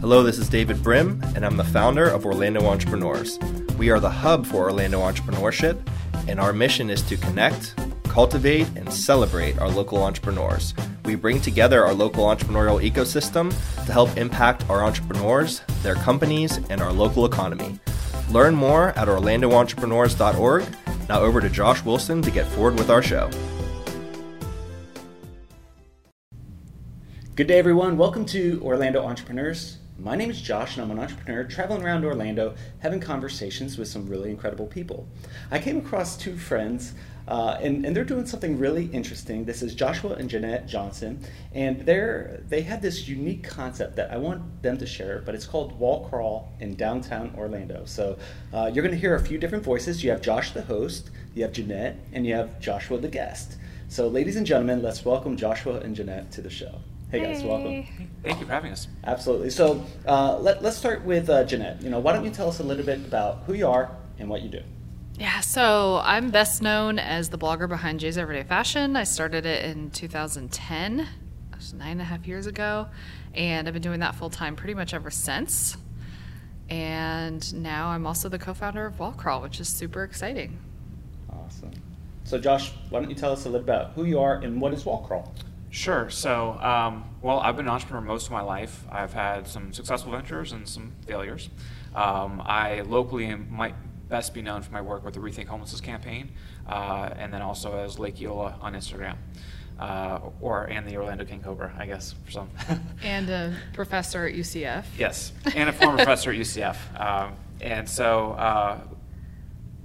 Hello, this is David Brim, and I'm the founder of Orlando Entrepreneurs. We are the hub for Orlando entrepreneurship, and our mission is to connect, cultivate, and celebrate our local entrepreneurs. We bring together our local entrepreneurial ecosystem to help impact our entrepreneurs, their companies, and our local economy. Learn more at orlandoentrepreneurs.org. Now over to Josh Wilson to get forward with our show. Good day, everyone. Welcome to Orlando Entrepreneurs. My name is Josh, and I'm an entrepreneur traveling around Orlando having conversations with some really incredible people. I came across two friends, and they're doing something really interesting. This is Joshua and Jeanette Johnson, and they had this unique concept that I want them to share, but it's called Wall Crawl in downtown Orlando. So you're going to hear a few different voices. You have Josh, the host, you have Jeanette, and you have Joshua, the guest. So ladies and gentlemen, let's welcome Joshua and Jeanette to the show. Hey guys, welcome. Thank you for having us. Absolutely. So let's start with Jeanette. You know, why don't you tell us a little bit about who you are and what you do? Yeah, so I'm best known as the blogger behind Jay's Everyday Fashion. I started it in 2010, that was 9.5 years ago, and I've been doing that full time pretty much ever since. And now I'm also the co-founder of Wall Crawl, which is super exciting. Awesome. So Josh, why don't you tell us a little about who you are and what is Wall Crawl? Sure. So, well, I've been an entrepreneur most of my life. I've had some successful ventures and some failures. I locally might best be known for my work with the Rethink Homelessness campaign, and then also as Lakeyola on Instagram, and the Orlando King Cobra, I guess, for some. And a professor at UCF. Yes, and a former professor at UCF. And so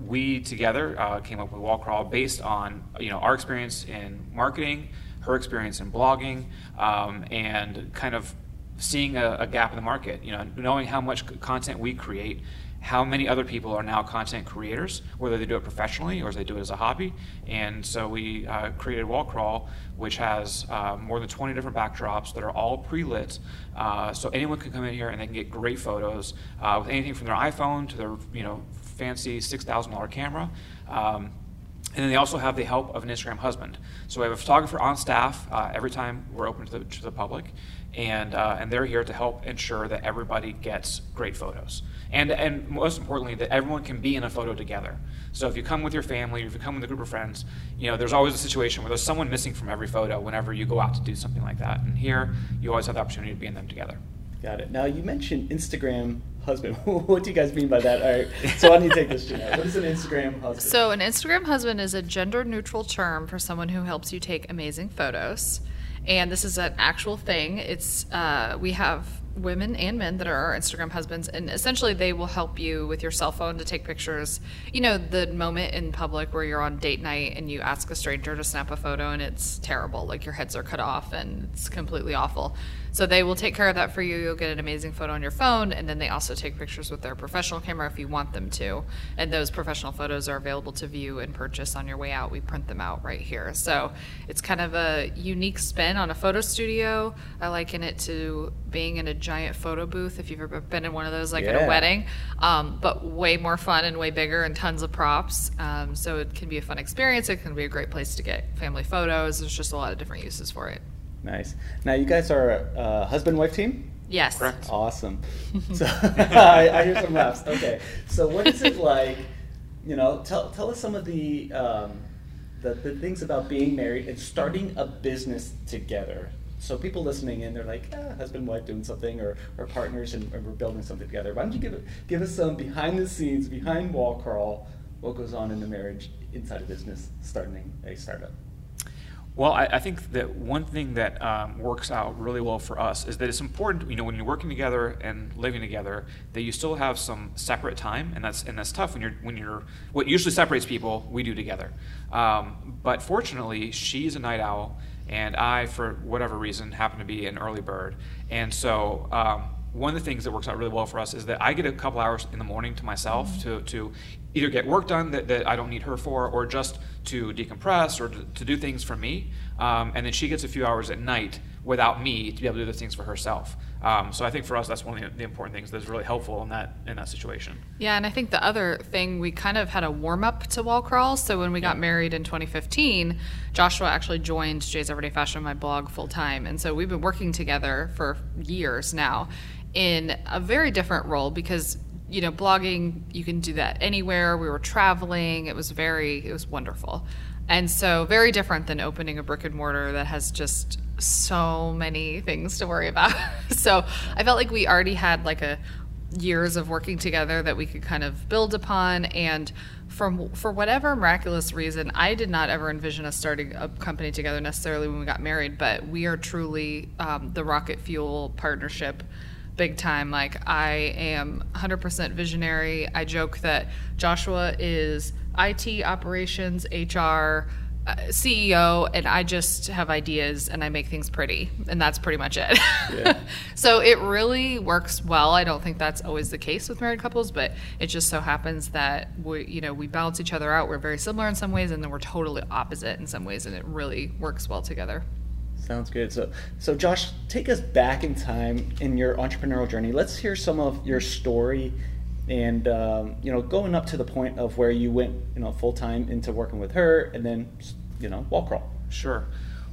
we together came up with Wall Crawl based on, you know, our experience in marketing, her experience in blogging, and kind of seeing a gap in the market, you know, knowing how much content we create, how many other people are now content creators, whether they do it professionally or they do it as a hobby. And so we created Wall Crawl, which has more than 20 different backdrops that are all pre-lit, so anyone can come in here and they can get great photos with anything from their iPhone to their, you know, fancy $6,000 camera. And then they also have the help of an Instagram husband. So we have a photographer on staff every time we're open to the public, and they're here to help ensure that everybody gets great photos. And most importantly, that everyone can be in a photo together. So if you come with your family, or if you come with a group of friends, you know, there's always a situation where there's someone missing from every photo whenever you go out to do something like that. And here, you always have the opportunity to be in them together. Got it. Now, you mentioned Instagram husband. What do you guys mean by that? All right. So why don't you take this, Jeanette? What is an Instagram husband? So an Instagram husband is a gender-neutral term for someone who helps you take amazing photos. And this is an actual thing. It's we have women and men that are our Instagram husbands, and essentially they will help you with your cell phone to take pictures. You know, the moment in public where you're on date night and you ask a stranger to snap a photo and it's terrible, like your heads are cut off and it's completely awful. So they will take care of that for you. You'll get an amazing photo on your phone, and then they also take pictures with their professional camera if you want them to. And those professional photos are available to view and purchase on your way out. We print them out right here. So it's kind of a unique spin on a photo studio. I liken it to being in a giant photo booth, if you've ever been in one of those, like at a wedding, but way more fun and way bigger and tons of props. So it can be a fun experience. It can be a great place to get family photos. There's just a lot of different uses for it. Nice. Now, you guys are a husband-wife team? Yes. Correct. Awesome. So I hear some laughs. Okay. So what is it like, you know, tell us some of the things about being married and starting a business together. So people listening in, they're like, husband and wife doing something, or partners, and we're building something together. Why don't you give us some behind the scenes, behind Wall Crawl, what goes on in the marriage inside a business, starting a startup? Well, I think that one thing that works out really well for us is that it's important, you know, when you're working together and living together, that you still have some separate time, and that's tough when you're what usually separates people, we do together. But fortunately, she's a night owl, and I, for whatever reason, happen to be an early bird. And so one of the things that works out really well for us is that I get a couple hours in the morning to myself to either get work done that I don't need her for, or just to decompress or to do things for me, and then she gets a few hours at night without me to be able to do those things for herself. So I think for us, that's one of the important things that's really helpful in that situation. Yeah, and I think the other thing, we kind of had a warm-up to Wall Crawl. So when we got married in 2015, Joshua actually joined Jay's Everyday Fashion, my blog, full-time. And so we've been working together for years now in a very different role because, you know, blogging, you can do that anywhere. We were traveling. It was wonderful. And so very different than opening a brick and mortar that has just so many things to worry about. So I felt like we already had like a years of working together that we could kind of build upon. And for whatever miraculous reason, I did not ever envision us starting a company together necessarily when we got married, but we are truly the rocket fuel partnership. Big time. Like, I am 100% visionary. I joke that Joshua is IT, operations, HR, CEO, and I just have ideas and I make things pretty, and that's pretty much it. Yeah. So it really works well. I don't think that's always the case with married couples, but it just so happens that we balance each other out. We're very similar in some ways, and then we're totally opposite in some ways, and it really works well together. Sounds good. So Josh, take us back in time in your entrepreneurial journey. Let's hear some of your story and, going up to the point of where you went, full-time into working with her and then, Wall Crawl. Sure.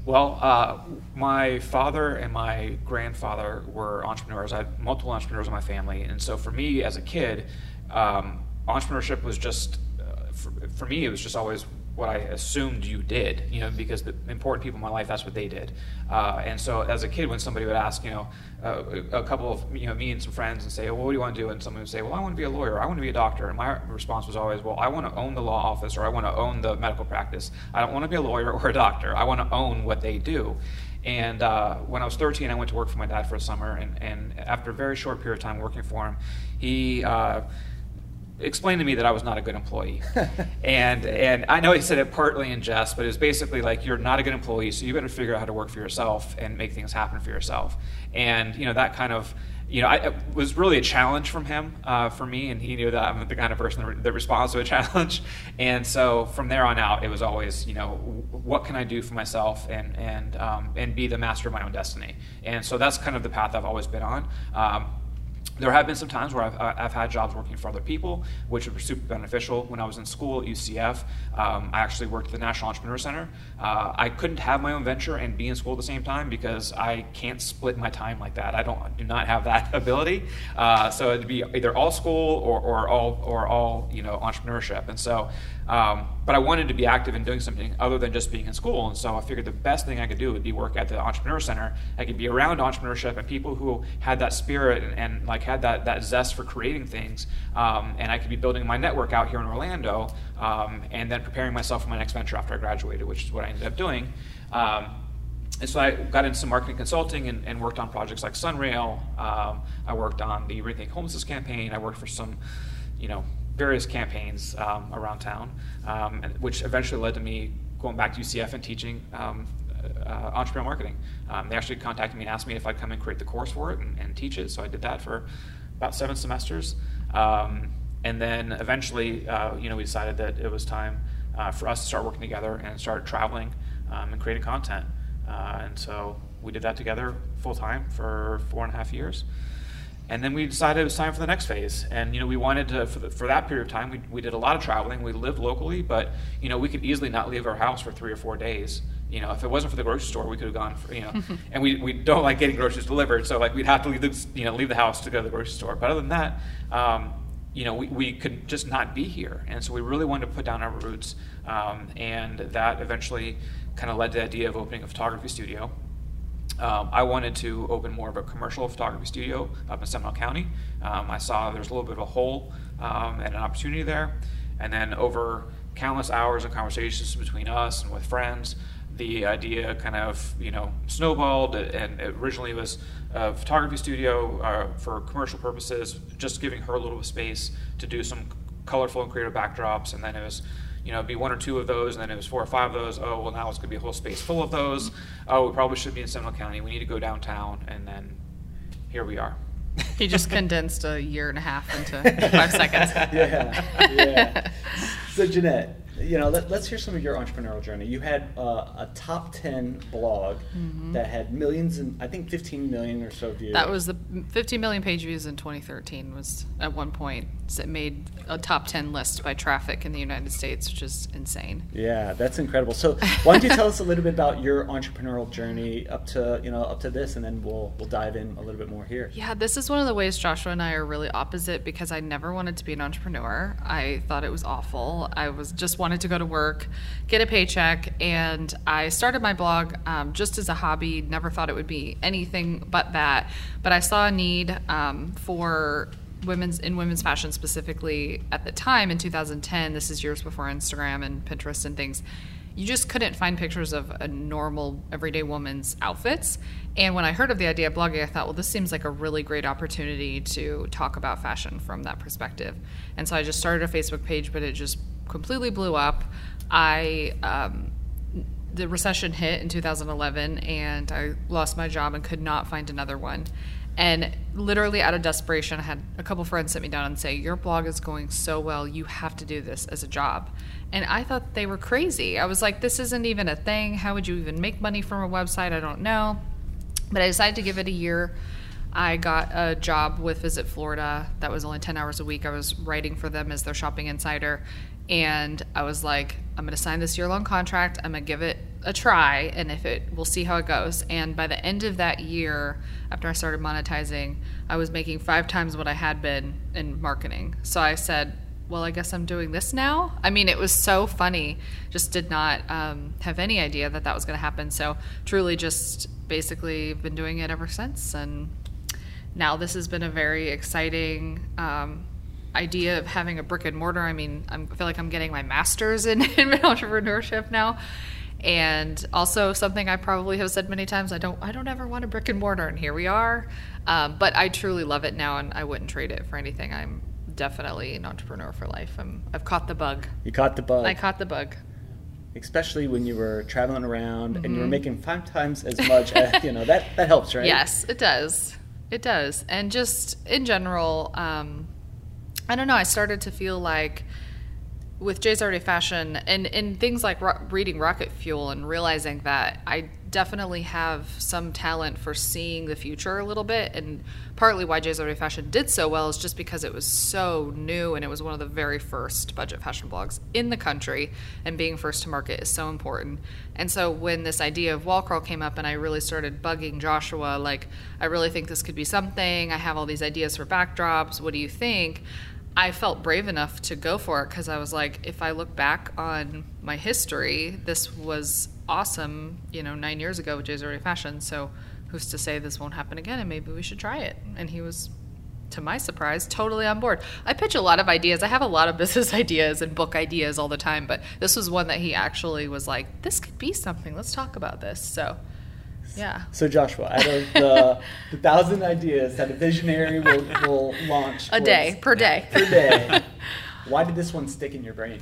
Well, my father and my grandfather were entrepreneurs. I had multiple entrepreneurs in my family. And so for me as a kid, entrepreneurship was just, for me, it was just always what I assumed you did, because the important people in my life, that's what they did. And so as a kid, when somebody would ask, a couple of, me and some friends and say, well, what do you want to do? And someone would say, well, I want to be a lawyer. I want to be a doctor. And my response was always, well, I want to own the law office, or I want to own the medical practice. I don't want to be a lawyer or a doctor. I want to own what they do. And when I was 13, I went to work for my dad for a summer. And after a very short period of time working for him, he explained to me that I was not a good employee. And I know he said it partly in jest, but it was basically like, you're not a good employee, so you better figure out how to work for yourself and make things happen for yourself. And, that kind of, it was really a challenge from him for me, and he knew that I'm the kind of person that responds to a challenge. And so from there on out, it was always, what can I do for myself and be the master of my own destiny? And so that's kind of the path I've always been on. There have been some times where I've had jobs working for other people, which were super beneficial. When I was in school at UCF, I actually worked at the National Entrepreneur Center. I couldn't have my own venture and be in school at the same time because I can't split my time like that. I do not have that ability. So it'd be either all school or all entrepreneurship. And so, but I wanted to be active in doing something other than just being in school. And so I figured the best thing I could do would be work at the Entrepreneur Center. I could be around entrepreneurship and people who had that spirit and like had that zest for creating things. And I could be building my network out here in Orlando, and then preparing myself for my next venture after I graduated, which is what I ended up doing. And so I got into some marketing consulting and worked on projects like SunRail. I worked on the Rethink Homelessness campaign. I worked for some, various campaigns around town, which eventually led to me going back to UCF and teaching entrepreneurial marketing. They actually contacted me and asked me if I'd come and create the course for it and teach it. So I did that for about 7 semesters. And then eventually, we decided that it was time for us to start working together and start traveling and creating content. And so we did that together full time for 4.5 years. And then we decided it was time for the next phase. And, we wanted to, for that period of time, we did a lot of traveling. We lived locally, but, we could easily not leave our house for 3 or 4 days. If it wasn't for the grocery store, we could have gone for, and we don't like getting groceries delivered. So like we'd have to leave the house to go to the grocery store. But other than that, we could just not be here. And so we really wanted to put down our roots. And that eventually kind of led to the idea of opening a photography studio. I wanted to open more of a commercial photography studio up in Seminole County. I saw there's a little bit of a hole and an opportunity there. And then over countless hours of conversations between us and with friends, the idea kind of, snowballed, and it originally was a photography studio for commercial purposes, just giving her a little space to do some colorful and creative backdrops. And then it was, it'd be 1 or 2 of those, and then it was 4 or 5 of those. Oh, well, now it's going to be a whole space full of those. Oh, we probably should be in Seminole County. We need to go downtown, and then here we are. He just condensed a year and a half into 5 seconds. Yeah. So, Jeanette, you know, let's hear some of your entrepreneurial journey. You had a top 10 blog that had millions and I think 15 million or so views. That was the 15 million page views in 2013 was at one point. So it made a top 10 list by traffic in the United States, which is insane. Yeah, that's incredible. So why don't you tell us a little bit about your entrepreneurial journey up to this, and then we'll dive in a little bit more here. Yeah, this is one of the ways Joshua and I are really opposite, because I never wanted to be an entrepreneur. I thought it was awful. I was just wanted to go to work, get a paycheck, and I started my blog just as a hobby. Never thought it would be anything but that. But I saw a need for women's fashion specifically at the time in 2010. This is years before Instagram and Pinterest and things. You just couldn't find pictures of a normal everyday woman's outfits. And when I heard of the idea of blogging, I thought, well, this seems like a really great opportunity to talk about fashion from that perspective. And so I just started a Facebook page, but it just completely blew up. The recession hit in 2011 and I lost my job and could not find another one. And literally out of desperation, I had a couple friends sit me down and say, your blog is going so well, you have to do this as a job. And I thought they were crazy. I was like, this isn't even a thing. How would you even make money from a website? I don't know. But I decided to give it a year. I got a job with Visit Florida that was only 10 hours a week. I was writing for them as their shopping insider. And I was like, I'm going to sign this year-long contract. I'm going to give it a try, and we'll see how it goes. And by the end of that year, after I started monetizing, I was making 5 times what I had been in marketing. So I said, well, I guess I'm doing this now. I mean, it was so funny. Just did not have any idea that was going to happen. So truly just basically been doing it ever since. And now this has been a very exciting idea of having a brick and mortar. I mean, I feel like I'm getting my master's in entrepreneurship now. And also something I probably have said many times, I don't ever want a brick and mortar, and here we are. But I truly love it now, and I wouldn't trade it for anything. I'm definitely an entrepreneur for life. I've caught the bug. You caught the bug. I caught the bug. Especially when you were traveling around and you were making 5 times as much. That helps, right? Yes, it does. It does. And just in general, I don't know, I started to feel like, with Jay's Everyday Fashion and things like reading Rocket Fuel and realizing that I definitely have some talent for seeing the future a little bit, and partly why Jay's Everyday Fashion did so well is just because it was so new, and it was one of the very first budget fashion blogs in the country, and being first to market is so important. And so when this idea of Wall Crawl came up and I really started bugging Joshua, like, I really think this could be something, I have all these ideas for backdrops, what do you think? I felt brave enough to go for it, because I was like, if I look back on my history, this was awesome, 9 years ago with Jay's Everyday Fashion, so who's to say this won't happen again, and maybe we should try it. And he was, to my surprise, totally on board. I pitch a lot of ideas. I have a lot of business ideas and book ideas all the time, but this was one that he actually was like, this could be something. Let's talk about this. So yeah. So Joshua, out of the 1,000 ideas that a visionary will launch per day, why did this one stick in your brain?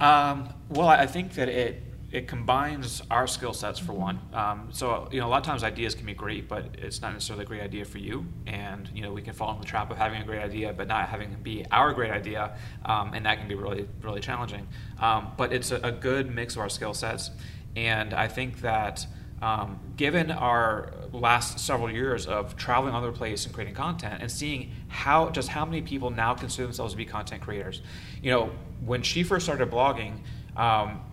Well, I think that it combines our skill sets for one. A lot of times ideas can be great, but it's not necessarily a great idea for you. And we can fall in the trap of having a great idea, but not having it be our great idea, and that can be really, really challenging. But it's a good mix of our skill sets, and I think that. Given our last several years of traveling other places and creating content and seeing how many people now consider themselves to be content creators. When she first started blogging,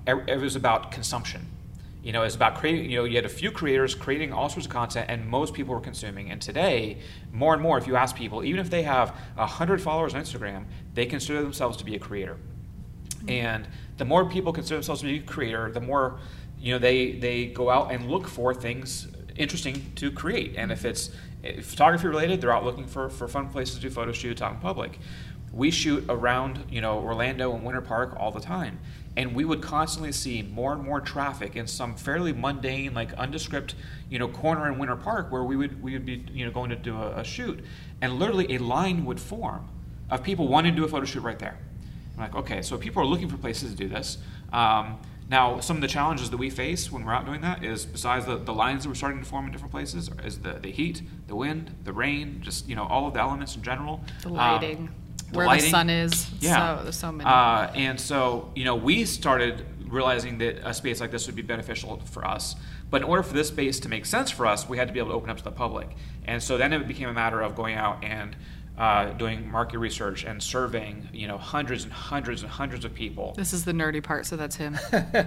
it was about consumption. It was about creating, you had a few creators creating all sorts of content, and most people were consuming. And today, more and more, if you ask people, even if they have 100 followers on Instagram, they consider themselves to be a creator. And the more people consider themselves to be a creator, the more they go out and look for things interesting to create. And if it's photography related, they're out looking for fun places to do photo shoots out in public. We shoot around, Orlando and Winter Park all the time. And we would constantly see more and more traffic in some fairly mundane, like undescript, corner in Winter Park where we would be, going to do a shoot. And literally a line would form of people wanting to do a photo shoot right there. I'm like, okay, so people are looking for places to do this. Now, some of the challenges that we face when we're out doing that is, besides the lines that we're starting to form in different places, is the heat, the wind, the rain, just all of the elements in general. The lighting. where lighting, the sun is. Yeah. So there's so many. And so, you know, we started realizing that a space like this would be beneficial for us. But in order for this space to make sense for us, we had to be able to open up to the public. And so then it became a matter of going out and doing market research and surveying, you know, hundreds and hundreds and hundreds of people. This is the nerdy part, so that's him.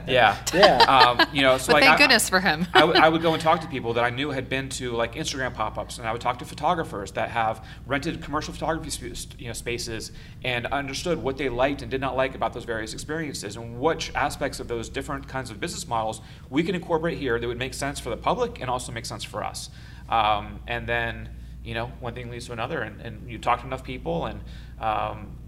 Yeah, yeah. You know, so like, thank goodness for him. I would go and talk to people that I knew had been to like Instagram pop-ups, and I would talk to photographers that have rented commercial photography spaces and understood what they liked and did not like about those various experiences, and which aspects of those different kinds of business models we can incorporate here that would make sense for the public and also make sense for us. And then, you know, one thing leads to another, and you talk to enough people, and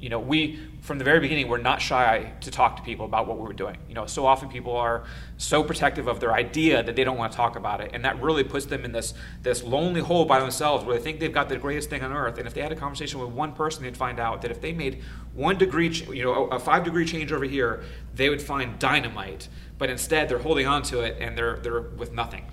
you know, we from the very beginning were not shy to talk to people about what we were doing. You know, so often people are so protective of their idea that they don't want to talk about it, and that really puts them in this lonely hole by themselves where they think they've got the greatest thing on earth. And if they had a conversation with one person, they'd find out that if they made a 5-degree change over here, they would find dynamite. But instead, they're holding on to it, and they're with nothing.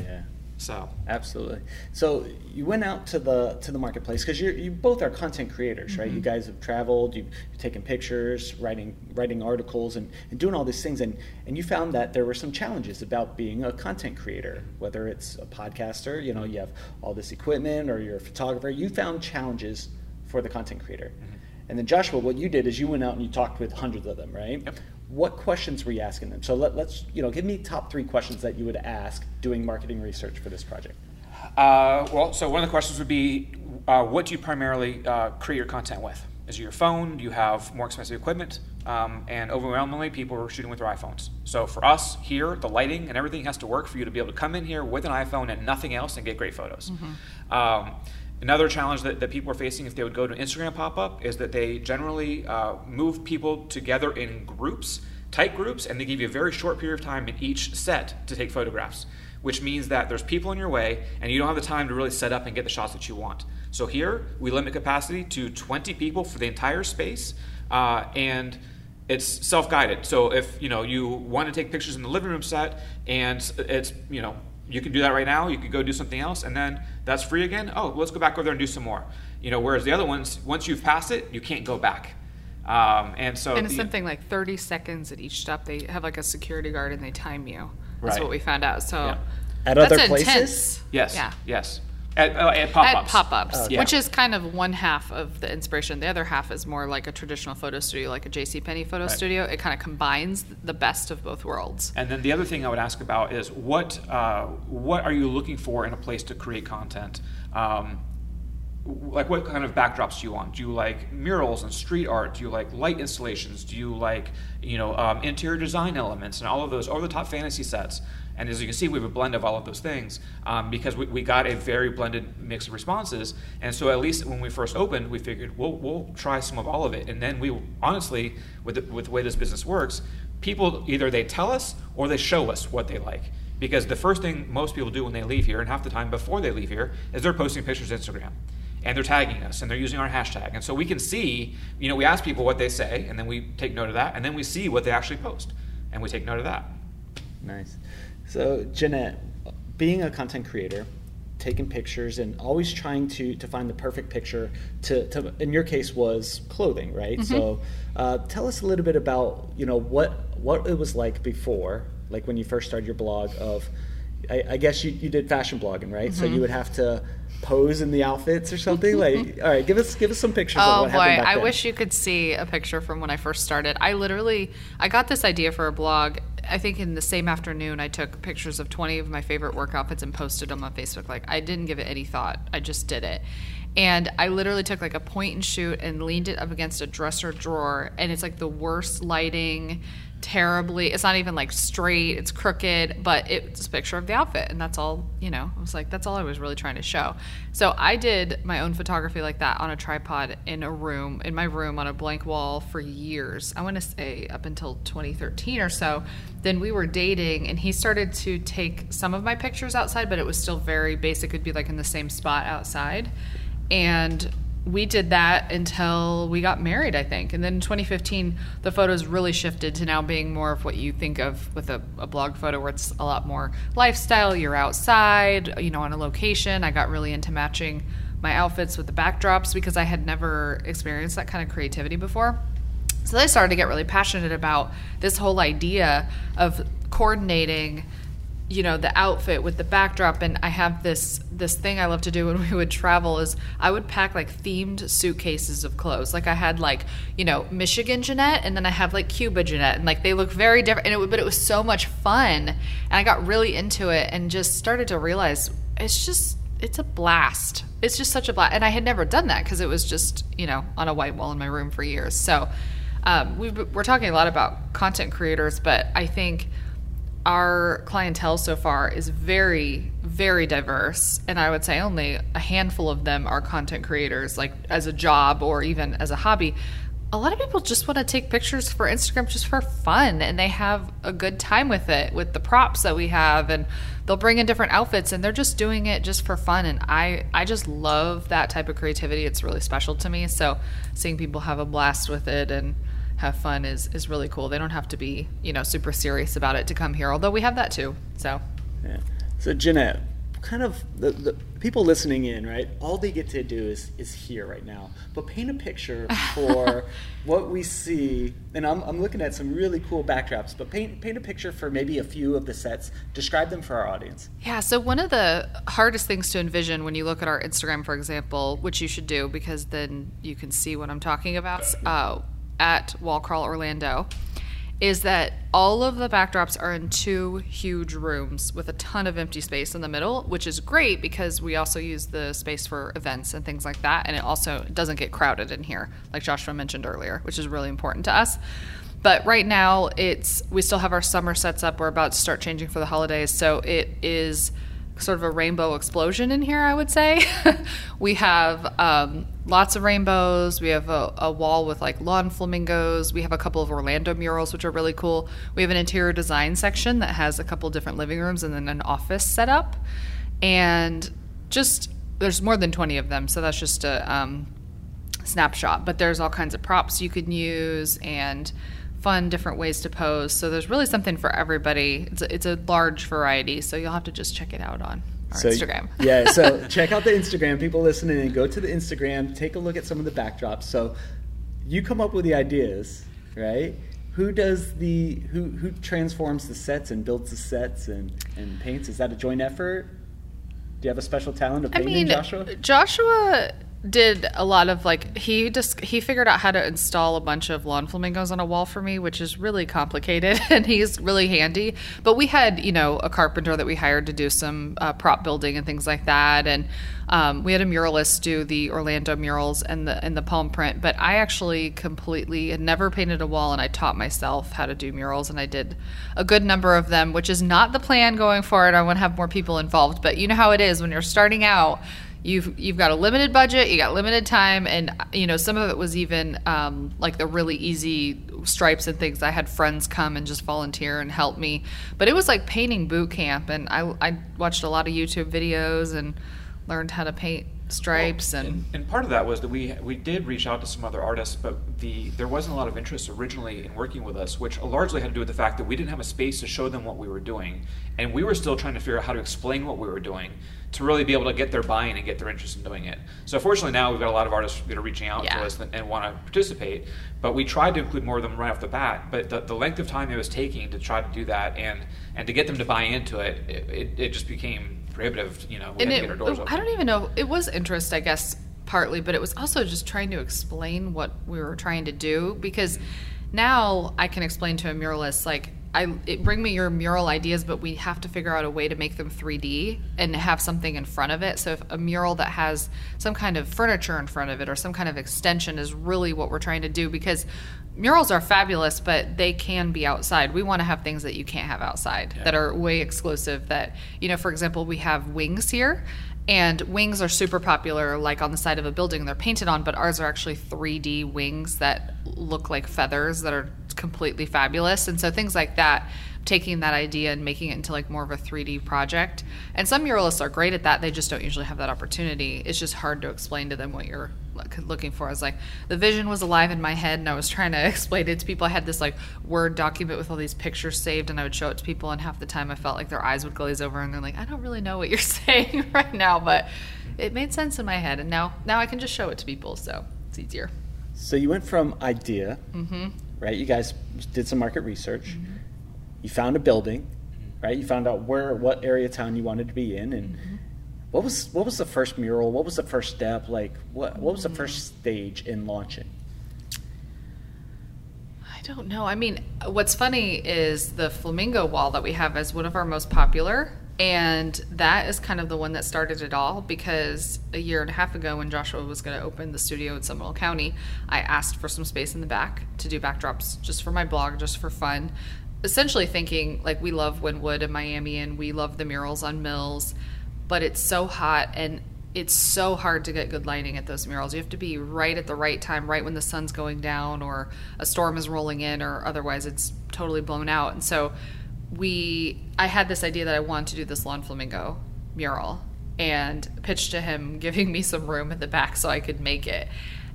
Yeah. So absolutely. So you went out to the marketplace because you both are content creators, right? Mm-hmm. You guys have traveled, you've taken pictures, writing articles, and doing all these things, and you found that there were some challenges about being a content creator, whether it's a podcaster, you know, you have all this equipment, or you're a photographer. You found challenges for the content creator. Mm-hmm. And then Joshua, what you did is you went out and you talked with hundreds of them, right? Yep. What questions were you asking them? So let's, you know, give me top 3 questions that you would ask doing marketing research for this project. Well, so one of the questions would be, what do you primarily create your content with? Is it your phone? Do you have more expensive equipment? And overwhelmingly, people are shooting with their iPhones. So for us here, the lighting and everything has to work for you to be able to come in here with an iPhone and nothing else and get great photos. Mm-hmm. Another challenge that people are facing if they would go to an Instagram pop-up is that they generally move people together in groups, tight groups, and they give you a very short period of time in each set to take photographs, which means that there's people in your way and you don't have the time to really set up and get the shots that you want. So here, we limit capacity to 20 people for the entire space, and it's self-guided. So if, you know, you want to take pictures in the living room set and it's, you know, you can do that right now. You could go do something else, and then that's free again. Oh, let's go back over there and do some more. You know, whereas the other ones, once you've passed it, you can't go back. And it's something like 30 seconds at each stop. They have like a security guard, and they time you. That's right. What we found out. So yeah. At other places, intense. Yes, yeah. Yes. At pop-ups. At pop-ups, oh, okay. Which is kind of one half of the inspiration. The other half is more like a traditional photo studio, like a JCPenney photo right. studio. It kind of combines the best of both worlds. And then the other thing I would ask about is what are you looking for in a place to create content? Like what kind of backdrops do you want? Do you like murals and street art? Do you like light installations? Do you like, you know, interior design elements and all of those over-the-top fantasy sets? And as you can see, we have a blend of all of those things because we got a very blended mix of responses. And so at least when we first opened, we figured we'll try some of all of it. And then we honestly, with the way this business works, people either they tell us or they show us what they like. Because the first thing most people do when they leave here, and half the time before they leave here, is they're posting pictures on Instagram. And they're tagging us, and they're using our hashtag. And so we can see, you know, we ask people what they say, and then we take note of that, and then we see what they actually post, and we take note of that. Nice. So, Jeanette, being a content creator, taking pictures, and always trying to find the perfect picture to in your case, was clothing, right? Mm-hmm. So tell us a little bit about, you know, what it was like before, like when you first started your blog of, I guess you did fashion blogging, right? Mm-hmm. So you would have to pose in the outfits or something. Like, all right, give us some pictures of what happened back then. Oh boy, I wish you could see a picture from when I first started. I got this idea for a blog. I think in the same afternoon I took pictures of 20 of my favorite work outfits and posted them on Facebook. Like, I didn't give it any thought. I just did it. And I literally took like a point and shoot and leaned it up against a dresser drawer, and it's like the worst lighting, terribly, it's not even like straight, it's crooked, but it's a picture of the outfit, and that's all, you know, I was like, that's all I was really trying to show. So I did my own photography like that on a tripod in my room on a blank wall for years. I want to say up until 2013 or so. Then we were dating, and he started to take some of my pictures outside, but it was still very basic. It'd be like in the same spot outside, and we did that until we got married, I think. And then in 2015, the photos really shifted to now being more of what you think of with a blog photo, where it's a lot more lifestyle. You're outside, you know, on a location. I got really into matching my outfits with the backdrops because I had never experienced that kind of creativity before. So I started to get really passionate about this whole idea of coordinating, you know, the outfit with the backdrop. And I have this thing I love to do when we would travel is I would pack like themed suitcases of clothes. Like I had like, you know, Michigan Jeanette, and then I have like Cuba Jeanette, and like they look very different. And but it was so much fun, and I got really into it and just started to realize it's a blast. It's just such a blast. And I had never done that because it was just, you know, on a white wall in my room for years. So we're talking a lot about content creators, but I think our clientele so far is very, very diverse, and I would say only a handful of them are content creators, like as a job or even as a hobby. A lot of people just want to take pictures for Instagram just for fun, and they have a good time with it, with the props that we have, and they'll bring in different outfits, and they're just doing it just for fun. And I just love that type of creativity. It's really special to me. So seeing people have a blast with it and have fun is really cool. They don't have to be, you know, super serious about it to come here, although we have that too. So yeah. So Jeanette, kind of the people listening in, right, all they get to do is here right now, but paint a picture for what we see. And I'm looking at some really cool backdrops, but paint a picture for maybe a few of the sets. Describe them for our audience. Yeah, so one of the hardest things to envision when you look at our Instagram, for example, which you should do because then you can see what I'm talking about, at Wall Crawl Orlando, is that all of the backdrops are in two huge rooms with a ton of empty space in the middle, which is great because we also use the space for events and things like that, and it also doesn't get crowded in here, like Joshua mentioned earlier, which is really important to us. But right now, we still have our summer sets up. We're about to start changing for the holidays, so it is sort of a rainbow explosion in here, I would say. We have lots of rainbows. We have a wall with like lawn flamingos. We have a couple of Orlando murals, which are really cool. We have an interior design section that has a couple different living rooms and then an office set up. And just, there's more than 20 of them, so that's just a snapshot. But there's all kinds of props you can use and fun different ways to pose. So there's really something for everybody. It's a large variety, so you'll have to just check it out on our Instagram. Yeah, so check out the Instagram. People listening, and go to the Instagram, take a look at some of the backdrops. So you come up with the ideas, right? Who transforms the sets and builds the sets and paints? Is that a joint effort? Do you have a special talent of painting, Joshua? Joshua did a lot of like, he figured out how to install a bunch of lawn flamingos on a wall for me, which is really complicated, and he's really handy. But we had, you know, a carpenter that we hired to do some prop building and things like that, and we had a muralist do the Orlando murals and the palm print. But I actually completely had never painted a wall, and I taught myself how to do murals, and I did a good number of them, which is not the plan going forward. I want to have more people involved, but you know how it is when you're starting out. You've got a limited budget, you got limited time, and you know, some of it was even like the really easy stripes and things. I had friends come and just volunteer and help me, but it was like painting boot camp, and I watched a lot of YouTube videos and learned how to paint stripes. Well, and part of that was that we did reach out to some other artists, but there wasn't a lot of interest originally in working with us, which largely had to do with the fact that we didn't have a space to show them what we were doing, and we were still trying to figure out how to explain what we were doing to really be able to get their buy-in and get their interest in doing it. So fortunately now we've got a lot of artists that are reaching out to us and want to participate, but we tried to include more of them right off the bat. But the length of time it was taking to try to do that and to get them to buy into it, it just became prohibitive, you know. And I don't even know, it was interest, I guess, partly, but it was also just trying to explain what we were trying to do, because now I can explain to a muralist, like, bring me your mural ideas, but we have to figure out a way to make them 3D and have something in front of it. So if a mural that has some kind of furniture in front of it or some kind of extension is really what we're trying to do, because murals are fabulous, but they can be outside. We want to have things that you can't have outside, that are way exclusive, that, you know, for example, we have wings here. And wings are super popular, like on the side of a building, they're painted on, but ours are actually 3D wings that look like feathers that are completely fabulous. And so things like that, taking that idea and making it into like more of a 3D project. And some muralists are great at that. They just don't usually have that opportunity. It's just hard to explain to them what you're looking for. I was like, the vision was alive in my head, and I was trying to explain it to people. I had this like Word document with all these pictures saved, and I would show it to people, and half the time I felt like their eyes would glaze over, and they're like, I don't really know what you're saying right now, but it made sense in my head, and now I can just show it to people, so it's easier. So you went from idea, right? You guys did some market research. You found a building, right? You found out what area of town you wanted to be in, and what was the first mural? What was the first step? Like what was the first stage in launching? I don't know. I mean, what's funny is the flamingo wall that we have is one of our most popular, and that is kind of the one that started it all, because a year and a half ago when Joshua was going to open the studio in Seminole County, I asked for some space in the back to do backdrops just for my blog, just for fun. Essentially thinking, like, we love Wynwood and Miami, and we love the murals on Mills, but it's so hot and it's so hard to get good lighting at those murals. You have to be right at the right time, right when the sun's going down or a storm is rolling in, or otherwise it's totally blown out. And so I had this idea that I wanted to do this lawn flamingo mural, and pitched to him giving me some room in the back so I could make it.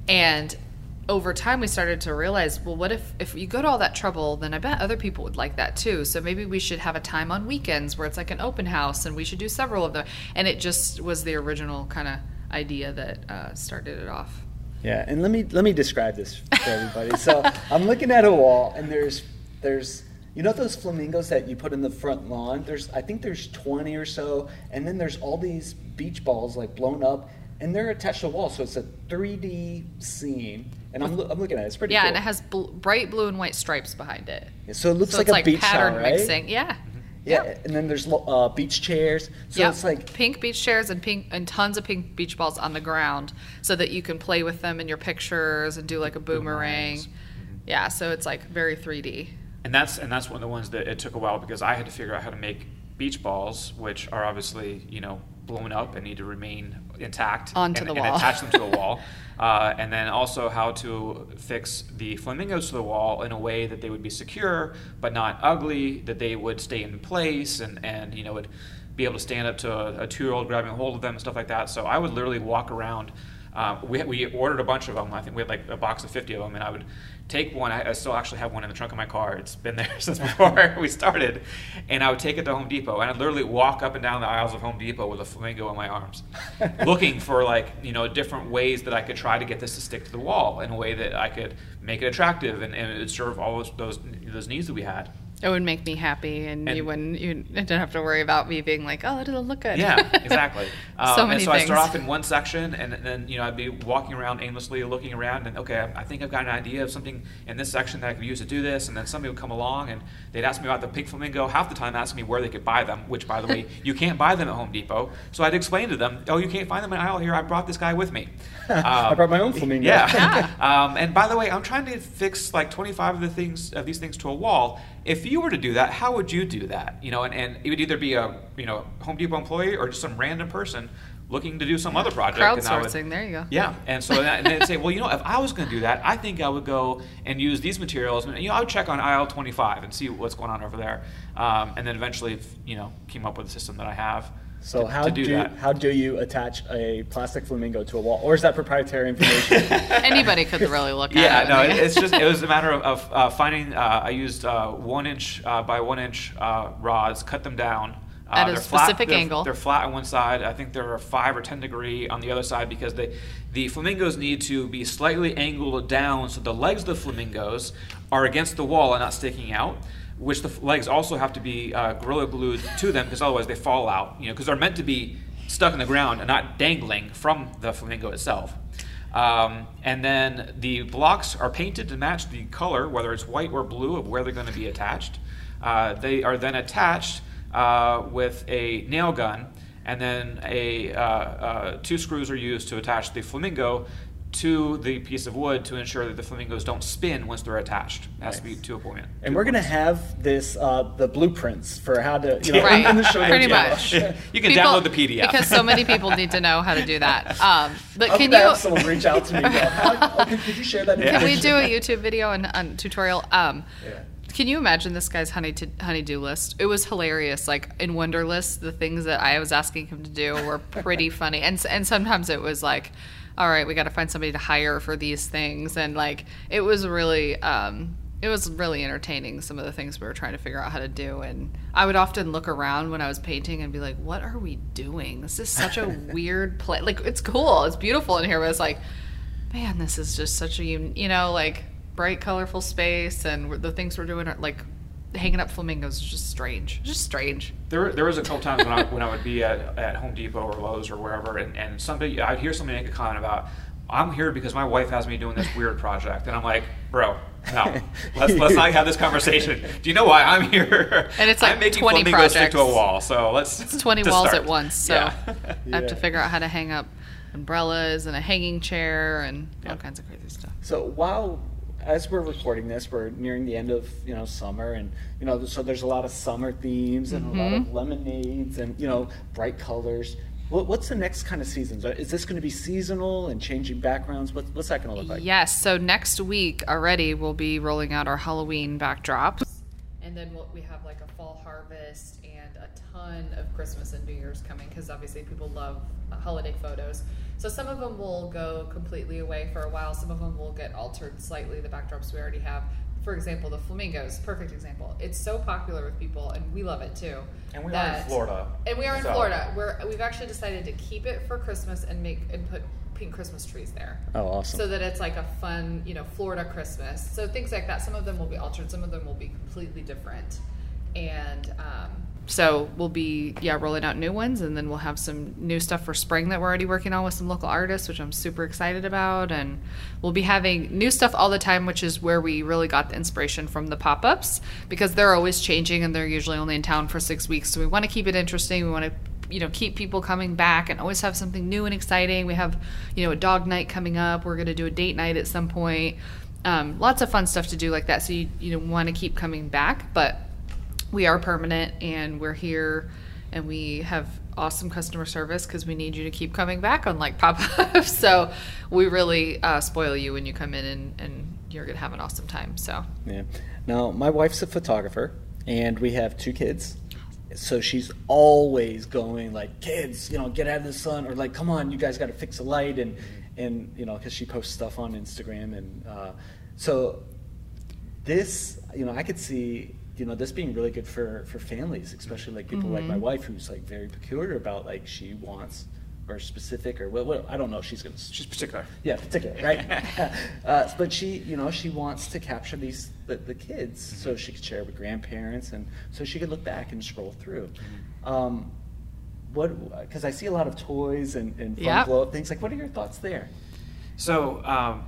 And over time we started to realize, well, what if you go to all that trouble, then I bet other people would like that too. So maybe we should have a time on weekends where it's like an open house, and we should do several of them. And it just was the original kind of idea that started it off. Yeah, and let me describe this for everybody. So I'm looking at a wall, and there's you know those flamingos that you put in the front lawn? I think there's 20 or so, and then there's all these beach balls like blown up, and they're attached to the wall, so it's a 3D scene. And I'm looking at it. It's pretty cool. Yeah, and it has bright blue and white stripes behind it. Yeah, so it looks so like a beach pattern towel, right? Mixing. Yeah. Yeah, and then there's beach chairs. So it's like pink beach chairs and tons of pink beach balls on the ground, so that you can play with them in your pictures and do like a boomerang. Yeah, so it's like very 3D. And that's one of the ones that it took a while, because I had to figure out how to make beach balls, which are obviously, blown up and need to remain intact and attach them to a wall. And then also how to fix the flamingos to the wall in a way that they would be secure but not ugly, that they would stay in place and would be able to stand up to a 2-year-old grabbing hold of them and stuff like that. So I would literally walk around. We ordered a bunch of them. I think we had like a box of 50 of them, and I would take one. I still actually have one in the trunk of my car. It's been there since before we started. And I would take it to Home Depot, and I'd literally walk up and down the aisles of Home Depot with a flamingo in my arms, looking for different ways that I could try to get this to stick to the wall in a way that I could make it attractive and it would serve all those needs that we had. It would make me happy, and you didn't have to worry about me being like, oh, that doesn't look good. Yeah, exactly. So I start off in one section, and then I'd be walking around aimlessly, looking around, and okay, I think I've got an idea of something in this section that I could use to do this, and then somebody would come along, and they'd ask me about the pink flamingo, half the time asking me where they could buy them, which, by the way, you can't buy them at Home Depot. So I'd explain to them, oh, you can't find them in aisle here, I brought this guy with me. I brought my own flamingo. Yeah. And by the way, I'm trying to fix like 25 of these things to a wall. If you were to do that, how would you do that? And it would either be a Home Depot employee or just some random person looking to do some other project. Crowdsourcing, there you go. Yeah, and so and they'd say, well, if I was going to do that, I think I would go and use these materials, and I would check on aisle 25 and see what's going on over there, and then eventually, came up with a system that I have. So how do you attach a plastic flamingo to a wall, or is that proprietary information? Anybody could really look at it. Yeah, no, it was a matter of finding. I used 1-inch by 1-inch rods, cut them down at a specific angle. They're flat on one side. I think they're 5 or 10 degree on the other side, because the flamingos need to be slightly angled down so the legs of the flamingos are against the wall and not sticking out, which the legs also have to be gorilla glued to them, because otherwise they fall out, because they're meant to be stuck in the ground and not dangling from the flamingo itself. And then the blocks are painted to match the color, whether it's white or blue, of where they're going to be attached. They are then attached with a nail gun, and then 2 screws are used to attach the flamingo to the piece of wood to ensure that the flamingos don't spin once they're attached. It has to be to a point. And we're going to have this, the blueprints for how to, right. In the show. Pretty much. You can download the PDF. Because so many people need to know how to do that. But can you... I'll someone reach out to me. Could you share that information? Can we do a YouTube video and tutorial? Yeah. Can you imagine this guy's honey-do list? It was hilarious. Like, in Wonderlist, the things that I was asking him to do were pretty funny. And sometimes it was like, all right, we got to find somebody to hire for these things. And, like, it was really, it was really entertaining, some of the things we were trying to figure out how to do. And I would often look around when I was painting and be like, what are we doing? This is such a weird place. Like, it's cool. It's beautiful in here. But it's like, man, this is just such a, you know, like, bright, colorful space. And the things we're doing are, like, hanging up flamingos is just strange. Just strange. There was a couple times when I would be at Home Depot or Lowe's or wherever, and somebody, I'd hear somebody make a comment about, I'm here because my wife has me doing this weird project. And I'm like, bro, no, let's not have this conversation. Do you know why I'm here? And it's like 20 projects to a wall. So let's, it's 20 walls start at once. So yeah. I have to figure out how to hang up umbrellas and a hanging chair and all kinds of crazy stuff. So as we're recording this, we're nearing the end of, you know, summer, and, you know, so there's a lot of summer themes and a lot of lemonades and, you know, bright colors. What's the next kind of seasons? Is this going to be seasonal and changing backgrounds? What's that going to look like? Yes. So next week already we'll be rolling out our Halloween backdrop. And then we have like a fall harvest and a ton of Christmas and New Year's coming, because obviously people love holiday photos. So some of them will go completely away for a while. Some of them will get altered slightly, the backdrops we already have. For example, the flamingos, perfect example. It's so popular with people, and we love it too. And we are in Florida. And we are in Florida. We've actually decided to keep it for Christmas and put pink Christmas trees there. Oh, awesome. So that it's like a fun, you know, Florida Christmas. So things like that. Some of them will be altered. Some of them will be completely different. And so we'll be, rolling out new ones, and then we'll have some new stuff for spring that we're already working on with some local artists, which I'm super excited about. And we'll be having new stuff all the time, which is where we really got the inspiration from the pop-ups, because they're always changing and they're usually only in town for 6 weeks. So we want to keep it interesting. We want to, you know, keep people coming back and always have something new and exciting. We have, you know, a dog night coming up. We're going to do a date night at some point. Lots of fun stuff to do like that. So you want to keep coming back, but we are permanent, and we're here, and we have awesome customer service because we need you to keep coming back on like pop-ups. So we really spoil you when you come in, and you're going to have an awesome time. So yeah. Now, my wife's a photographer, and we have 2 kids. So she's always going like, kids, you know, get out of the sun, or like, come on, you guys got to fix the light. And you know, because she posts stuff on Instagram. And so this, you know, I could see, you know, this being really good for families, especially like people like my wife, who's like very peculiar about like she wants, or specific, or what I don't know. She's particular. Yeah, particular, right? But she, you know, she wants to capture these the kids, so she could share with grandparents, and so she could look back and scroll through. Because I see a lot of toys and fun blow up things. Like, what are your thoughts there? So.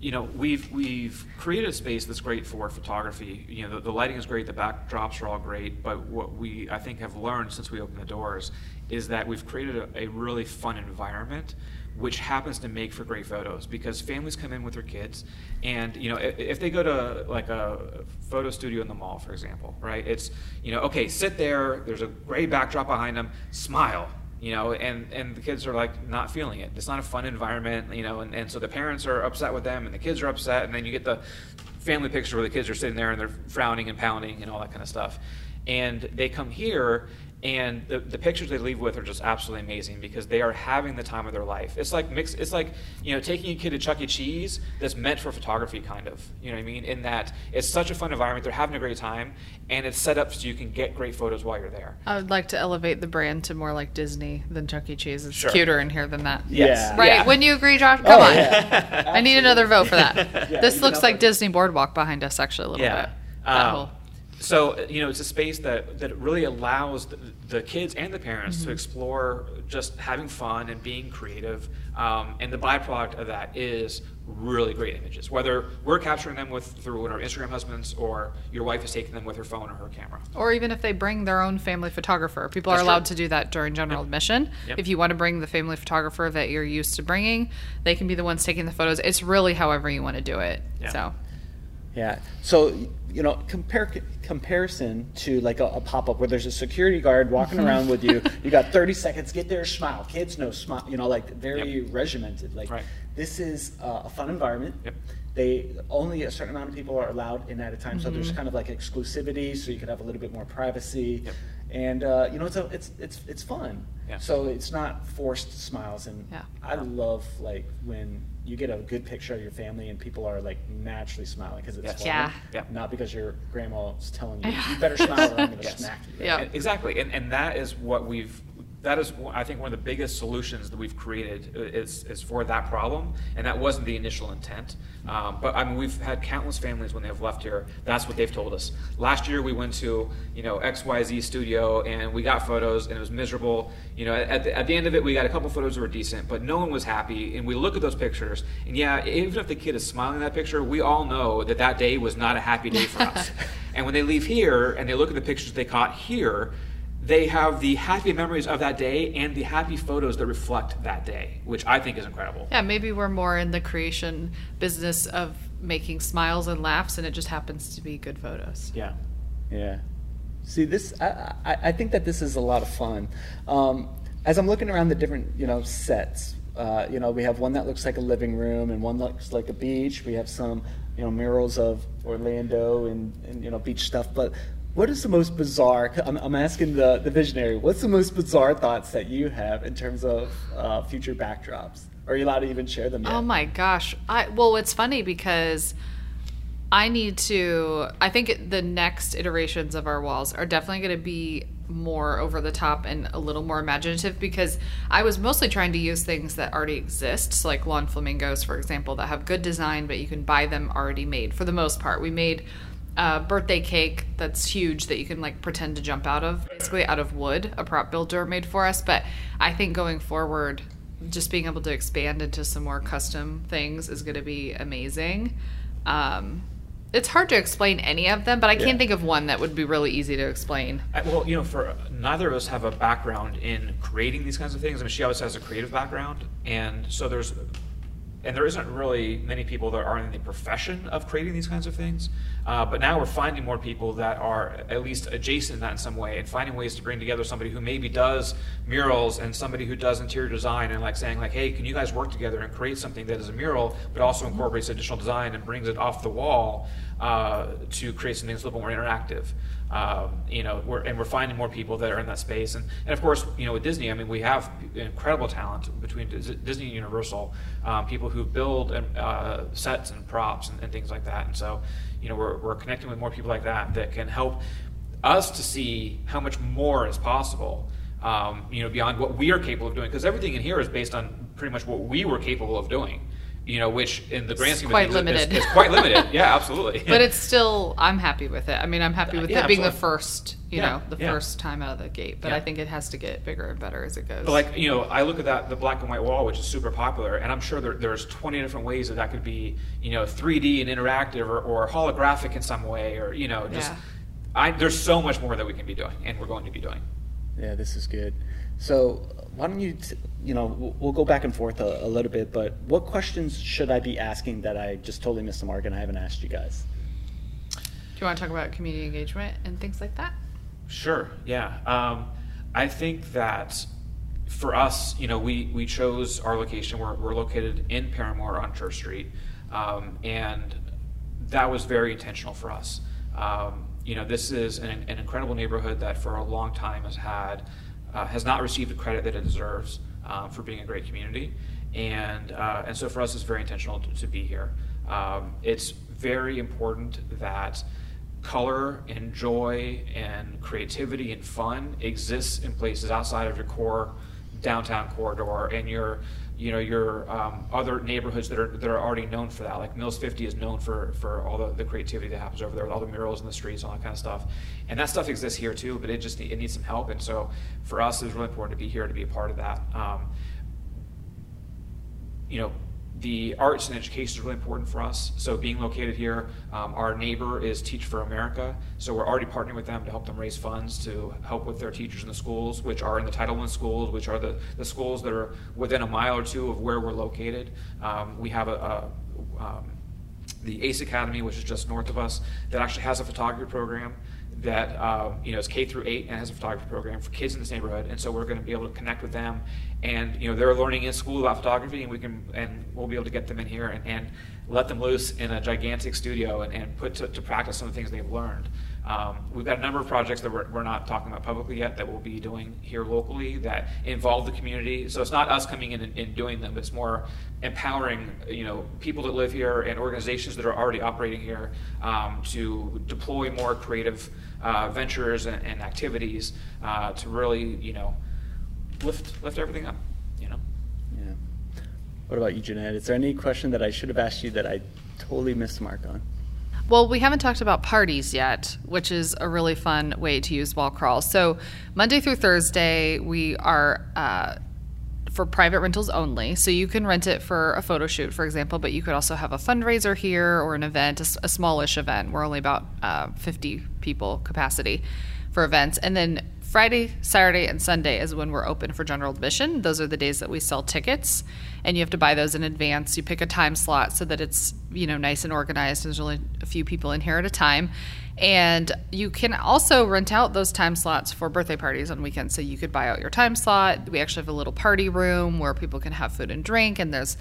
You know, we've created a space that's great for photography. You know, the lighting is great, the backdrops are all great, but what we, I think, have learned since we opened the doors is that we've created a really fun environment, which happens to make for great photos, because families come in with their kids, and, you know, if they go to like a photo studio in the mall, for example, right? It's, you know, okay, sit there, there's a gray backdrop behind them, smile. You know, and the kids are like not feeling it. It's not a fun environment, you know, and so the parents are upset with them, and the kids are upset, and then you get the family picture where the kids are sitting there and they're frowning and pounding and all that kind of stuff. And they come here, and the pictures they leave with are just absolutely amazing, because they are having the time of their life. It's like it's like, you know, taking a kid to Chuck E. Cheese that's meant for photography, kind of. You know what I mean? In that it's such a fun environment, they're having a great time, and it's set up so you can get great photos while you're there. I would like to elevate the brand to more like Disney than Chuck E. Cheese. It's cuter in here than that. Yes. Right? Yeah. Wouldn't you agree, Josh? Come on. Yeah. I need another vote for that. This looks like Disney Boardwalk behind us, actually, a little bit. That whole. So, you know, it's a space that really allows the kids and the parents to explore just having fun and being creative. And the byproduct of that is really great images, whether we're capturing them through our Instagram husbands, or your wife is taking them with her phone or her camera. Or even if they bring their own family photographer. People are allowed to do that during general admission. Yep. If you want to bring the family photographer that you're used to bringing, they can be the ones taking the photos. It's really however you want to do it. Yeah. So. Yeah. So, you know, comparison to like a pop-up where there's a security guard walking around with you. You got 30 seconds. Get there, smile. Kids, no smile. You know, like very regimented. Like this is a fun environment. Yep. They only a certain amount of people are allowed in at a time, so there's kind of like exclusivity, so you could have a little bit more privacy, and you know, it's fun. So it's not forced smiles, and I love like when you get a good picture of your family and people are like naturally smiling because it's fun, not because your grandma's telling you you better smile or I'm going to smack you. Exactly, and that is what we've. That is, I think, one of the biggest solutions that we've created is for that problem, and that wasn't the initial intent. But I mean, we've had countless families when they've left here. That's what they've told us. Last year, we went to XYZ studio, and we got photos, and it was miserable. You know, at the end of it, we got a couple photos that were decent, but no one was happy. And we look at those pictures, and even if the kid is smiling in that picture, we all know that that day was not a happy day for us. And when they leave here and they look at the pictures they caught here, they have the happy memories of that day and the happy photos that reflect that day, which I think is incredible. Yeah, maybe we're more in the creation business of making smiles and laughs, and it just happens to be good photos. Yeah, yeah. See, this, I think that this is a lot of fun. As I'm looking around the different, sets, we have one that looks like a living room and one looks like a beach. We have some, murals of Orlando and beach stuff, but what is the most bizarre, I'm asking the visionary, what's the most bizarre thoughts that you have in terms of future backdrops? Are you allowed to even share them yet? Oh my gosh. Well, it's funny because I think the next iterations of our walls are definitely going to be more over the top and a little more imaginative, because I was mostly trying to use things that already exist, so like lawn flamingos, for example, that have good design, but you can buy them already made for the most part. We made birthday cake that's huge that you can like pretend to jump out of, basically out of wood, a prop builder made for us. But I think going forward, just being able to expand into some more custom things is going to be amazing. It's hard to explain any of them, but I can't think of one that would be really easy to explain. For neither of us have a background in creating these kinds of things. I mean, she always has a creative background, and so there isn't really many people that are in the profession of creating these kinds of things. But now we're finding more people that are at least adjacent to that in some way, and finding ways to bring together somebody who maybe does murals and somebody who does interior design, and like saying like, hey, can you guys work together and create something that is a mural but also incorporates additional design and brings it off the wall to create something that's a little more interactive. We're finding more people that are in that space, and of course, with Disney, I mean, we have incredible talent between Disney and Universal, people who build sets and props and things like that, and so we're connecting with more people like that can help us to see how much more is possible, beyond what we are capable of doing, because everything in here is based on pretty much what we were capable of doing. Which in the grand scheme of things is quite limited. Yeah, absolutely. But it's still, I'm happy with it. I mean, I'm happy with it being absolutely. The first, first time out of the gate. But I think it has to get bigger and better as it goes. But I look at the black and white wall, which is super popular, and I'm sure there's 20 different ways that could be, 3D and interactive or holographic in some way, or, there's so much more that we can be doing, and we're going to be doing. Yeah, this is good. So why don't you, we'll go back and forth a little bit, but what questions should I be asking that I just totally missed the mark and I haven't asked you guys? Do you want to talk about community engagement and things like that? Sure, yeah. I think that for us, we chose our location. We're located in Paramore on Church Street, and that was very intentional for us. This is an incredible neighborhood that for a long time has not received the credit that it deserves for being a great community, and so for us it's very intentional to be here. It's very important that color and joy and creativity and fun exists in places outside of your core downtown corridor and your other neighborhoods that are already known for that. Like Mills 50 is known for all the creativity that happens over there with all the murals in the streets, all that kind of stuff. And that stuff exists here too, but it needs some help. And so for us, it was really important to be here, to be a part of that. The arts and education is really important for us. So being located here, our neighbor is Teach for America. So we're already partnering with them to help them raise funds to help with their teachers in the schools, which are in the Title I schools, which are the schools that are within a mile or two of where we're located. We have the ACE Academy, which is just north of us, that actually has a photography program that is K-8 and has a photography program for kids in this neighborhood, and so we're going to be able to connect with them, and they're learning in school about photography, and we'll be able to get them in here and let them loose in a gigantic studio and put to practice some of the things they've learned. We've got a number of projects that we're not talking about publicly yet that we'll be doing here locally that involve the community. So it's not us coming in and doing them. It's more empowering, people that live here and organizations that are already operating here to deploy more creative ventures and activities to really, lift everything up. Yeah. What about you, Jeanette? Is there any question that I should have asked you that I totally missed the mark on? Well, we haven't talked about parties yet, which is a really fun way to use Wall Crawl. So Monday through Thursday, we are for private rentals only. So you can rent it for a photo shoot, for example, but you could also have a fundraiser here or an event, a smallish event. We're only about 50 people capacity for events. And then Friday, Saturday, and Sunday is when we're open for general admission. Those are the days that we sell tickets, and you have to buy those in advance. You pick a time slot so that it's, nice and organized. There's only a few people in here at a time. And you can also rent out those time slots for birthday parties on weekends. So you could buy out your time slot. We actually have a little party room where people can have food and drink, and there's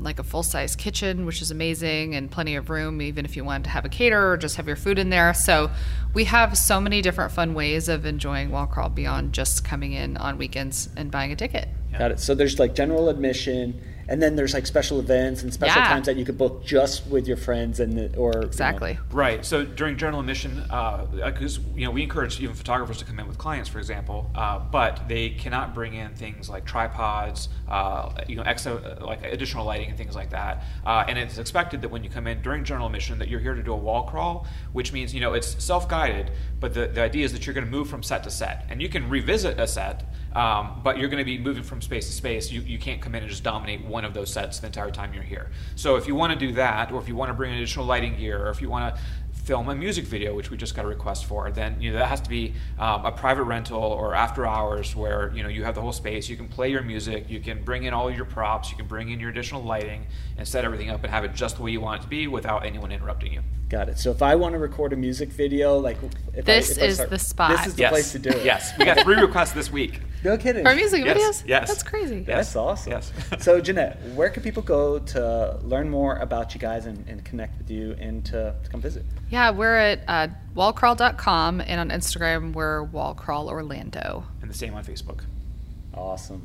like a full-size kitchen, which is amazing, and plenty of room even if you wanted to have a caterer or just have your food in there. So we have so many different fun ways of enjoying Wall Crawl beyond just coming in on weekends and buying a ticket. Got it. So there's like general admission, and then there's like special events and special times that you could book just with your friends Exactly. Right. So during general admission, because we encourage even photographers to come in with clients, for example, but they cannot bring in things like tripods, extra like additional lighting and things like that. And it's expected that when you come in during general admission that you're here to do a wall crawl, which means it's self-guided, but the idea is that you're going to move from set to set, and you can revisit a set, but you're going to be moving from space to space. You can't come in and just dominate one of those sets the entire time you're here. So if you want to do that, or if you want to bring in additional lighting gear, or if you want to film a music video, which we just got a request for, then that has to be a private rental or after hours where you have the whole space. You can play your music, you can bring in all your props, you can bring in your additional lighting, and set everything up and have it just the way you want it to be without anyone interrupting you. Got it. So if I want to record a music video, the spot. This is the place to do it. Yes, we got 3 requests this week. No kidding. For music videos? Yes. That's crazy. Yes. That's awesome. Yes. So Jeanette, where can people go to learn more about you guys and connect with you and to come visit? Yeah, we're at wallcrawl.com, and on Instagram we're wallcrawlorlando. And the same on Facebook. Awesome.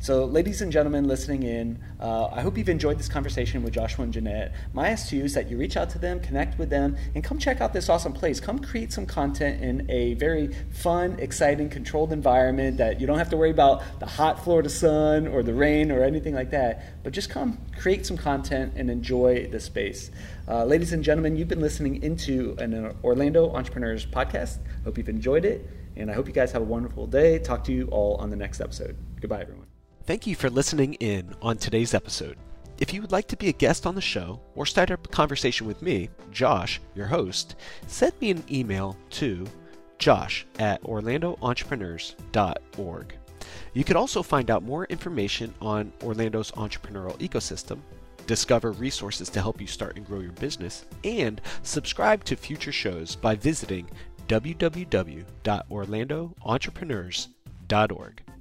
So ladies and gentlemen listening in, I hope you've enjoyed this conversation with Joshua and Jeanette. My ask to you is that you reach out to them, connect with them, and come check out this awesome place. Come create some content in a very fun, exciting, controlled environment that you don't have to worry about the hot Florida sun or the rain or anything like that, but just come create some content and enjoy the space. Ladies and gentlemen, you've been listening into an Orlando Entrepreneurs podcast. Hope you've enjoyed it. And I hope you guys have a wonderful day. Talk to you all on the next episode. Goodbye, everyone. Thank you for listening in on today's episode. If you would like to be a guest on the show or start up a conversation with me, Josh, your host, send me an email to josh@orlandoentrepreneurs.org. You can also find out more information on Orlando's entrepreneurial ecosystem, discover resources to help you start and grow your business, and subscribe to future shows by visiting www.orlandoentrepreneurs.org.